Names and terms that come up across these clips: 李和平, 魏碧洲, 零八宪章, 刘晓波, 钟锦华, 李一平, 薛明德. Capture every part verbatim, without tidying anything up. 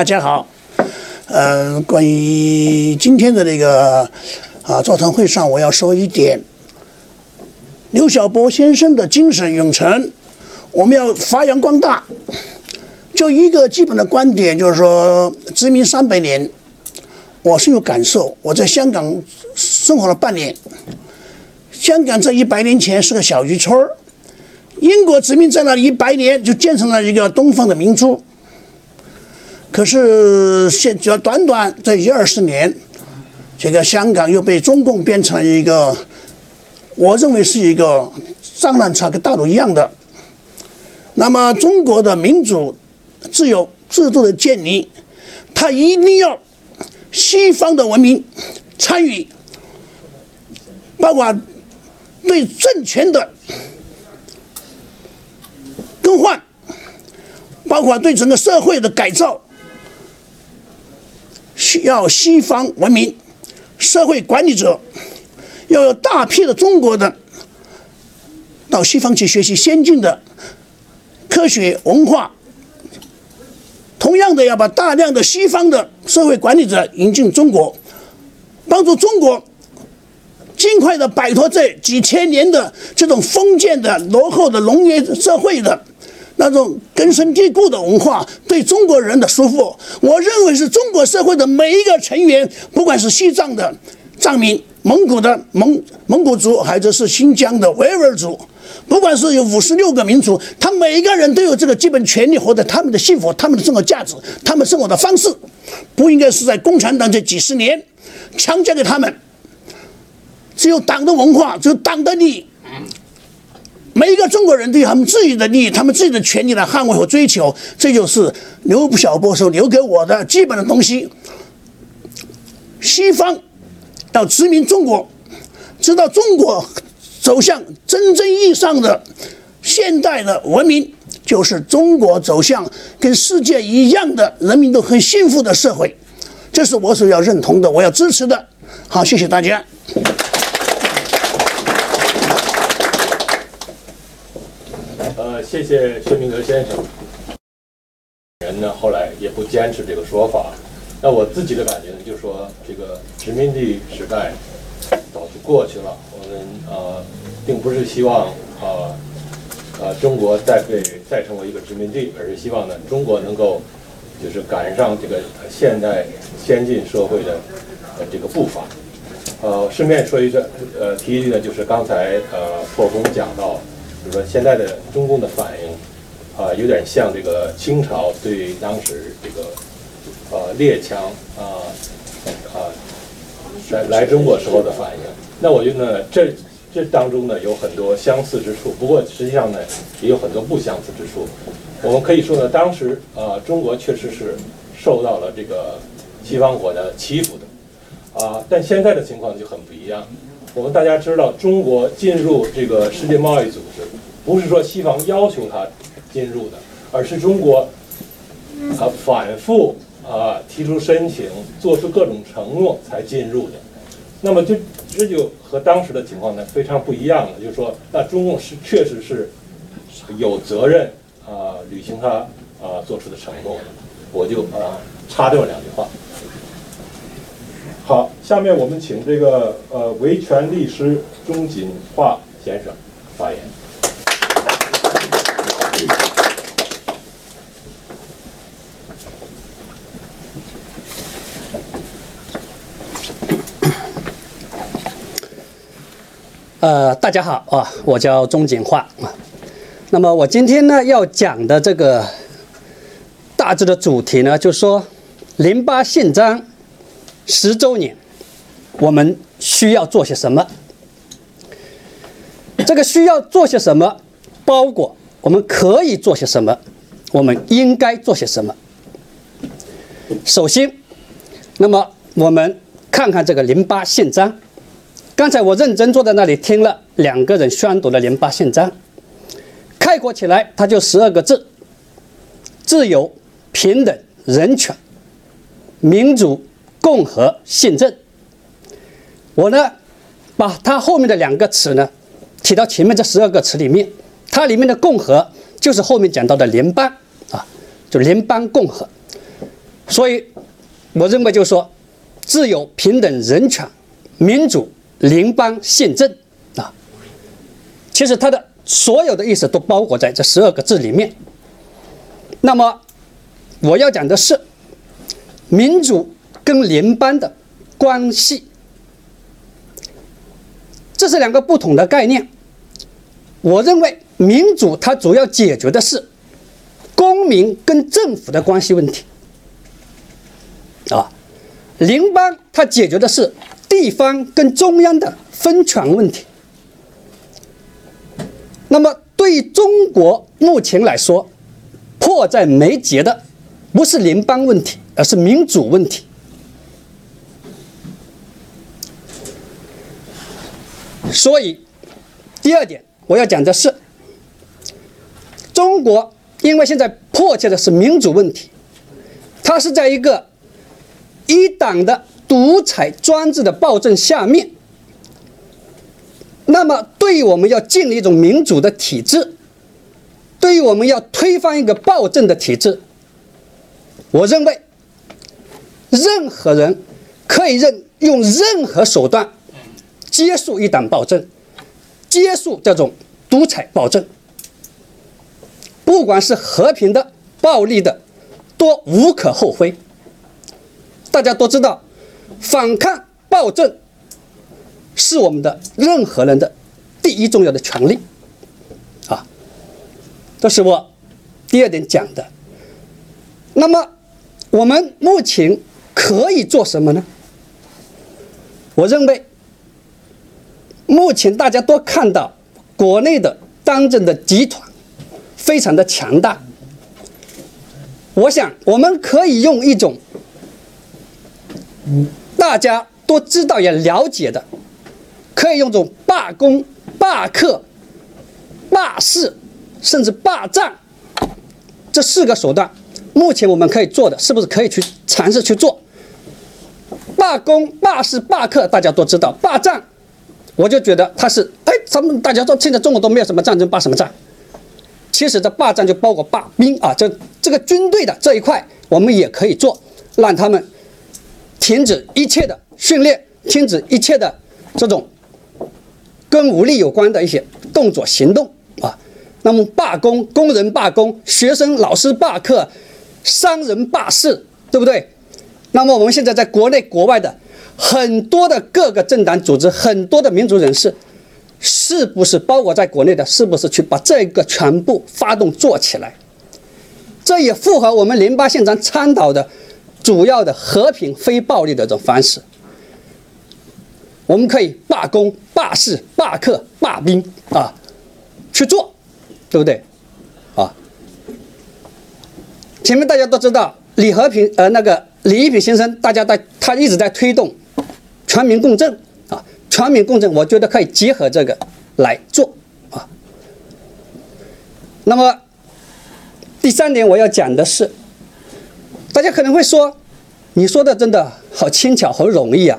大家好，呃，关于今天的那个啊座谈会上，我要说一点，刘晓波先生的精神永存，我们要发扬光大。就一个基本的观点，就是说，殖民三百年，我是有感受。我在香港生活了半年，香港在一百年前是个小渔村，英国殖民在那一百年就建成了一个东方的明珠。可是现只要短短这一二十年，这个香港又被中共变成一个，我认为是一个脏乱差跟大陆一样的。那么中国的民主自由制度的建立，它一定要西方的文明参与，包括对政权的更换，包括对整个社会的改造。需要西方文明社会管理者，要有大批的中国的到西方去学习先进的科学文化，同样的要把大量的西方的社会管理者引进中国，帮助中国尽快的摆脱这几千年的这种封建的落后的农业社会的那种根深蒂固的文化对中国人的束缚。我认为是中国社会的每一个成员，不管是西藏的藏民、蒙古的蒙蒙古族，还是新疆的维吾尔族，不管是有五十六个民族，他每一个人都有这个基本权利，获得他们的幸福、他们的生活价值、他们生活的方式，不应该是在共产党这几十年强加给他们。只有党的文化，只有党的利益，每一个中国人对他们自己的利益、他们自己的权利的捍卫和追求，这就是刘晓波所留给我的基本的东西。西方要殖民中国，直到中国走向真正意义上的现代的文明，就是中国走向跟世界一样的人民都很幸福的社会，这是我所要认同的，我要支持的。好，谢谢大家。谢谢薛明德先生。人呢，后来也不坚持这个说法。那我自己的感觉呢，就说这个殖民地时代早就过去了。我们呃，并不是希望啊呃, 呃中国再被再成为一个殖民地，而是希望呢中国能够就是赶上这个现代先进社会的、呃、这个步伐。呃，顺便说一句，呃，提一句呢，就是刚才呃破功讲到。就是说，现在的中共的反应，啊、呃，有点像这个清朝对当时这个，呃，列强啊，啊、呃呃，来来中国时候的反应。那我觉得呢，这这当中呢有很多相似之处，不过实际上呢也有很多不相似之处。我们可以说呢，当时啊、呃，中国确实是受到了这个西方国家的欺负的，啊、呃，但现在的情况就很不一样。我们大家知道，中国进入这个世界贸易组织，不是说西方要求它进入的，而是中国啊反复啊提出申请，做出各种承诺才进入的。那么就这就和当时的情况呢非常不一样了。就是说，那中共是确实是有责任啊履行它啊做出的承诺的。我就啊插这么两句话。好，下面我们请这个呃维权律师钟锦华先生发言。呃，大家好啊，我叫钟锦华啊。那么我今天呢要讲的这个大致的主题呢，就是说零八宪章。十周年，我们需要做些什么？这个需要做些什么，包括我们可以做些什么，我们应该做些什么。首先，那么我们看看这个零八宪章。刚才我认真坐在那里听了两个人宣读的零八宪章，概括起来，它就十二个字：自由、平等、人权、民主。共和宪政，我呢把它后面的两个词呢提到前面这十二个词里面，它里面的共和就是后面讲到的联邦啊，就联邦共和。所以，我认为就是说，自由、平等、人权、民主、联邦宪政啊，其实它的所有的意思都包裹在这十二个字里面。那么，我要讲的是，民主跟联邦的关系，这是两个不同的概念。我认为，民主它主要解决的是公民跟政府的关系问题。 啊，联邦它解决的是地方跟中央的分权问题。那么对于中国目前来说，迫在眉睫的不是联邦问题，而是民主问题。所以，第二点我要讲的是，中国因为现在迫切的是民主问题，它是在一个 一党的独裁专制的暴政下面，那么对于我们要建立一种民主的体制，对于我们要推翻一个暴政的体制，我认为任何人可以任用任何手段结束一党暴政，结束这种独裁暴政，不管是和平的、暴力的，都无可厚非。 大家都知道，反抗暴政是我们的任何人的第一重要的权利，啊，这是我第二点讲的。那么，我们目前可以做什么呢？我认为，目前大家都看到国内的当政的集团非常的强大，我想我们可以用一种 大家都知道也了解的，可以用这种罢工、罢课、罢市，甚至霸占这四个手段，目前我们可以做的，是不是可以去尝试去做？罢工、罢市、罢课，大家都知道；霸占，我就觉得它是，哎，咱们大家说现在中国都没有什么战争，霸什么战？其实这霸占就包括罢兵啊，这这个军队的这一块，我们也可以做，让他们 停止一切的训练，停止一切的这种跟武力有关的一些动作行动啊。那么罢工，工人罢工，学生、老师罢课，商人罢市，对不对？那么我们现在在国内、国外的很多的各个政党组织，很多的民族人士，是不是包括在国内的，是不是去把这个全部发动做起来？这也符合我们联邦宪章倡导的 主要的和平、非暴力的这种方式，我们可以罢工、罢市、罢课、罢兵啊，去做，对不对？啊，前面大家都知道，李和平呃那个李一平先生，大家在他一直在推动全民共振啊，全民共振，我觉得可以结合这个来做啊。那么第三点我要讲的是， 大家可能会说，你说的真的好轻巧，好容易啊！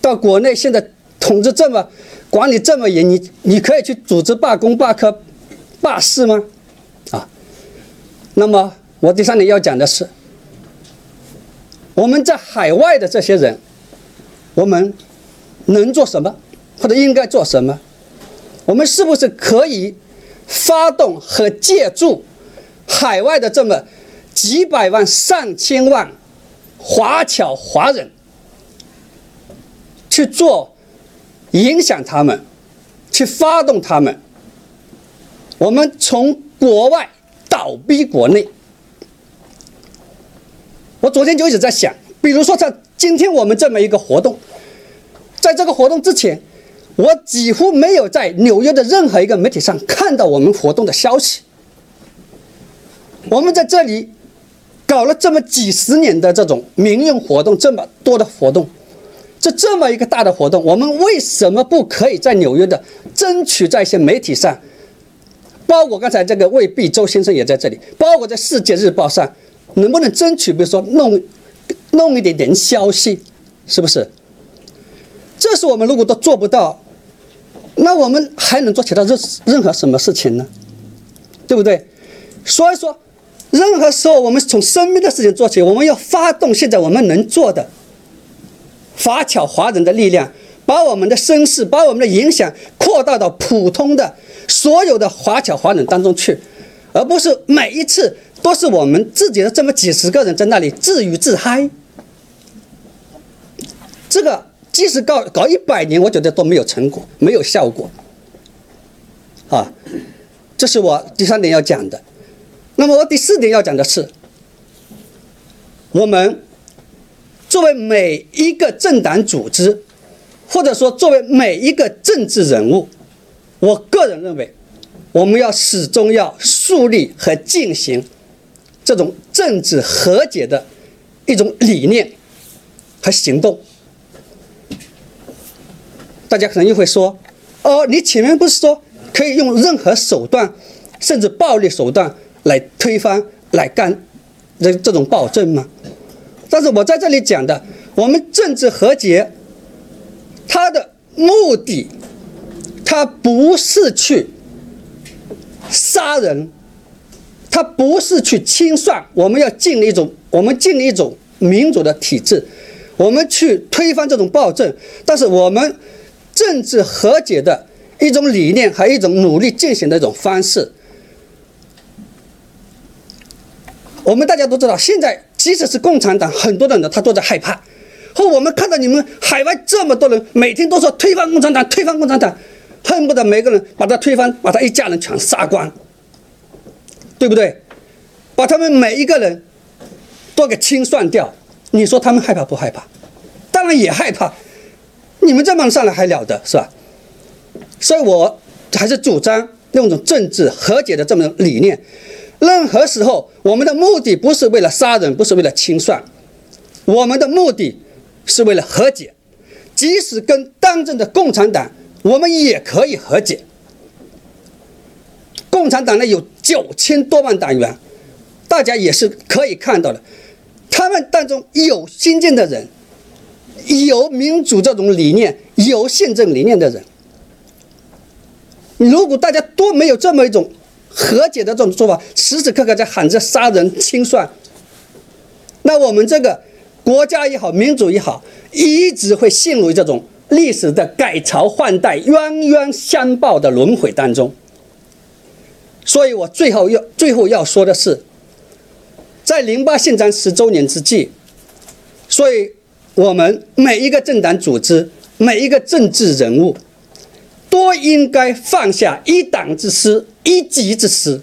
到国内现在统治这么、管理这么严，你你可以去组织罢工、罢课、罢市吗？啊，那么我第三点要讲的是，我们在海外的这些人，我们能做什么，或者应该做什么？我们是不是可以发动和借助海外的这么 几百万、上千万华侨、华人去做，影响他们，去发动他们。我们从国外倒逼国内。我昨天就一直在想，比如说在今天我们这么一个活动，在这个活动之前，我几乎没有在纽约的任何一个媒体上看到我们活动的消息。我们在这里 搞了这么几十年的这种民用活动，这么多的活动，这这么一个大的活动，我们为什么不可以在纽约的争取在一些媒体上，包括刚才这个魏碧洲先生也在这里，包括在《世界日报》上，能不能争取，比如说弄弄一点点消息，是不是？这是我们如果都做不到，那我们还能做其他任任何什么事情呢？对不对？所以说， 所以说任何时候，我们从生命的事情做起，我们要发动现在我们能做的法巧华人的力量，把我们的声势，把我们的影响扩大到普通的所有的法巧华人当中去，而不是每一次都是我们自己的这么几十个人在那里自娱自嗨。这个即使搞搞一百年，我觉得都没有成果，没有效果。啊，这是我第三点要讲的。那么我第四点要讲的是，我们作为每一个政党组织，或者说作为每一个政治人物，我个人认为，我们要始终要树立和进行这种政治和解的一种理念和行动。大家可能又会说，哦，你前面不是说可以用任何手段，甚至暴力手段来推翻、来干这这种暴政吗？但是我在这里讲的，我们政治和解，它的目的，它不是去杀人，它不是去清算。我们要建立一种，我们建立一种民主的体制，我们去推翻这种暴政。但是我们政治和解的一种理念和一种努力进行的一种方式，我们大家都知道，现在即使是共产党，很多的人他都在害怕。和我们看到你们海外这么多人每天都说推翻共产党，推翻共产党，恨不得每个人把他推翻，把他一家人全杀光，对不对？把他们每一个人都给清算掉，你说他们害怕不害怕？当然也害怕，你们这帮上来还了得，是吧？所以我还是主张那种政治和解的这么一种理念。任何时候，我们的目的不是为了杀人，不是为了清算，我们的目的是为了和解。即使跟当政的共产党，我们也可以和解。共产党呢有九千多万党员，大家也是可以看到的，他们当中有先进的人，有民主这种理念，有宪政理念的人。如果大家都没有这么一种和解的这种做法，时时刻刻在喊着杀人清算，那我们这个国家也好，民主也好，一直会陷入这种历史的改朝换代、冤冤相报的轮回当中。所以我最后要最后要说的是，在零八宪章十周年之际，所以我们每一个政党组织、每一个政治人物，都应该放下一党之私、一己之私，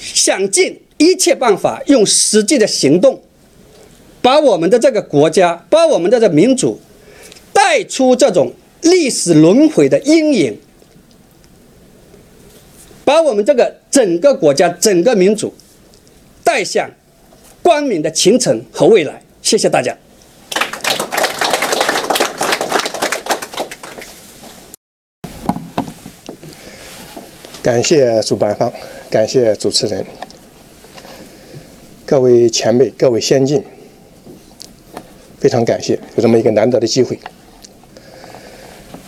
想尽一切办法，用实际的行动，把我们的这个国家，把我们的这个民主带出这种历史轮回的阴影，把我们这个整个国家、整个民主带向光明的前程和未来。谢谢大家。感谢主办方，感谢主持人，各位前辈，各位先进，非常感谢有这么一个难得的机会。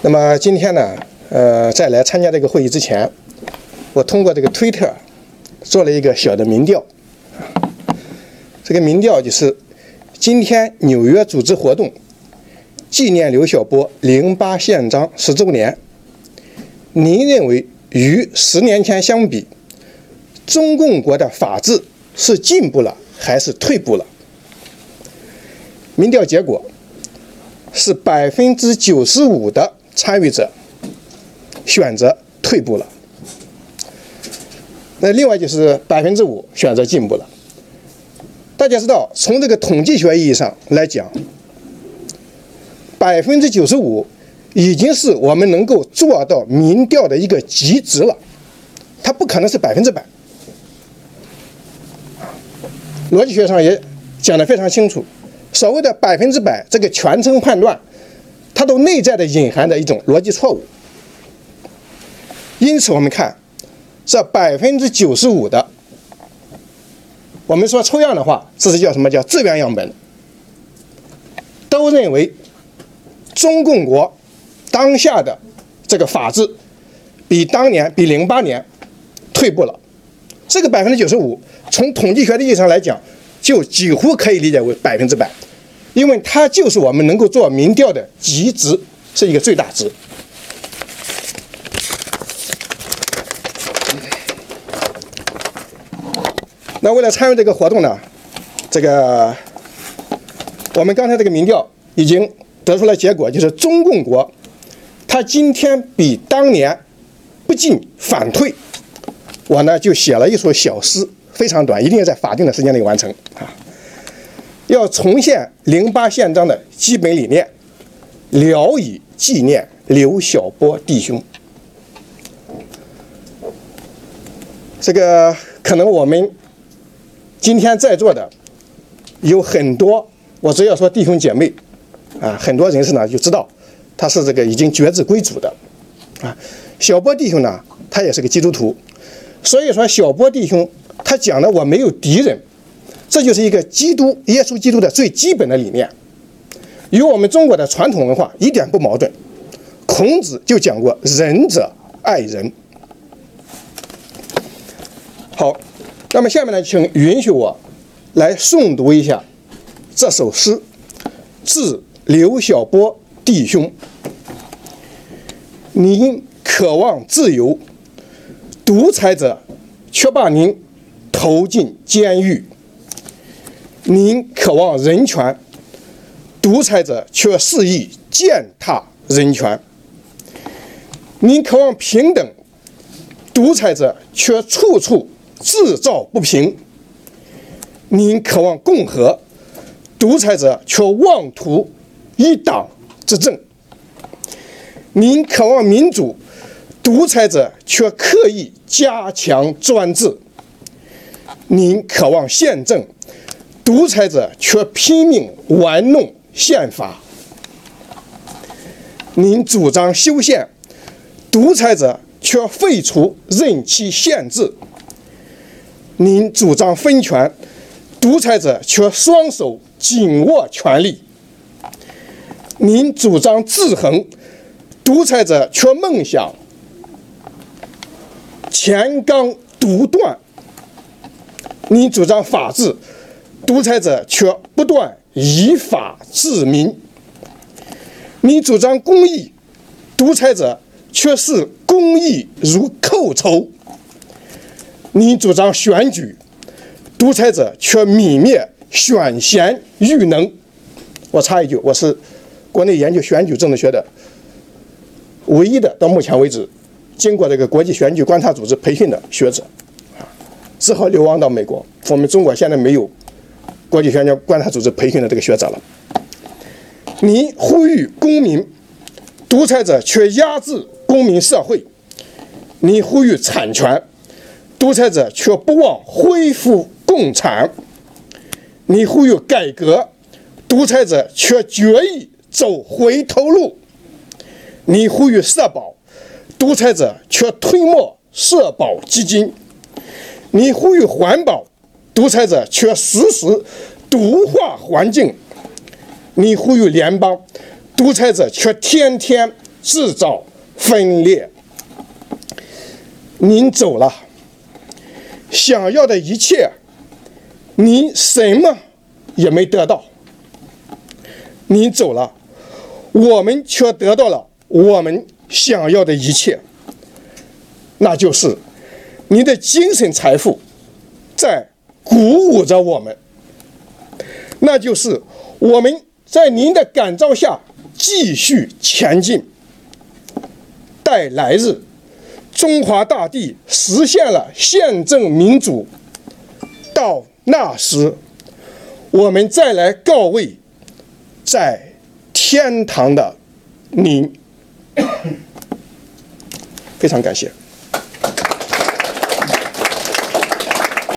那么今天呢，呃，在来参加这个会议之前，我通过这个推特做了一个小的民调。这个民调就是今天纽约组织活动，纪念刘晓波零八宪章十周年，您认为与十年前相比，中共国的法治是进步了还是退步了？民调结果是百分之九十五的参与者选择退步了，那另外就是百分之五选择进步了。大家知道，从这个统计学意义上来讲，百分之九十五。已经是我们能够做到民调的一个极值了，它不可能是百分之百。逻辑学上也讲得非常清楚，所谓的百分之百这个全称判断，它都内在的隐含的一种逻辑错误。因此我们看这百分之九十五的，我们说抽样的话，这是叫什么？叫自愿样本，都认为中共国当下的这个法治比当年比零八年退步了，这个百分之九十五，从统计学的意义上来讲，就几乎可以理解为百分之百，因为它就是我们能够做民调的极值，是一个最大值。那为了参与这个活动呢，这个我们刚才这个民调已经得出了结果，就是中共国它今天比当年不进反退。我呢就写了一首小诗，非常短，一定要在法定的时间内完成啊！要重现零八宪章的基本理念，聊以纪念刘晓波弟兄。这个可能我们今天在座的有很多，我只要说弟兄姐妹啊，很多人士呢就知道他是这个已经决志归主的啊。晓波弟兄呢，他也是个基督徒。所以说，晓波弟兄他讲的"我没有敌人"，这就是一个基督耶稣基督的最基本的理念，与我们中国的传统文化一点不矛盾。孔子就讲过"仁者爱人"。好，那么下面呢，请允许我来诵读一下这首诗，致刘晓波弟兄：您渴望自由。独裁者却把您投进监狱，您渴望人权，独裁者却肆意践踏人权；您渴望平等，独裁者却处处制造不平；您渴望共和，独裁者却妄图一党执政；您渴望民主。独裁者却刻意加强专制，您渴望宪政，独裁者却拼命玩弄宪法；您主张修宪，独裁者却废除任期限制；您主张分权，独裁者却双手紧握权力；您主张制衡，独裁者却梦想前纲独断，你主张法治，独裁者却不断以法治民；你主张公义，独裁者却视公义如寇仇；你主张选举，独裁者却泯灭选贤与能。我插一句，我是国内研究选举政治学的唯一的，到目前为止。经过这个国际选举观察组织培训的学者，啊，只好流亡到美国。我们中国现在没有国际选举观察组织培训的这个学者了。您呼吁公民，独裁者却压制公民社会；您呼吁产权，独裁者却不忘恢复共产；您呼吁改革，独裁者却决意走回头路；您呼吁社保。独裁者却推没社保基金，你呼吁环保，独裁者却时时毒化环境；你呼吁联邦，独裁者却天天制造分裂。您走了，想要的一切，您什么也没得到。您走了，我们却得到了我们想要的一切，那就是你的精神财富在鼓舞着我们，那就是我们在您的感召下继续前进。待来日，中华大地实现了宪政民主，到那时，我们再来告慰在天堂的您。非常感谢。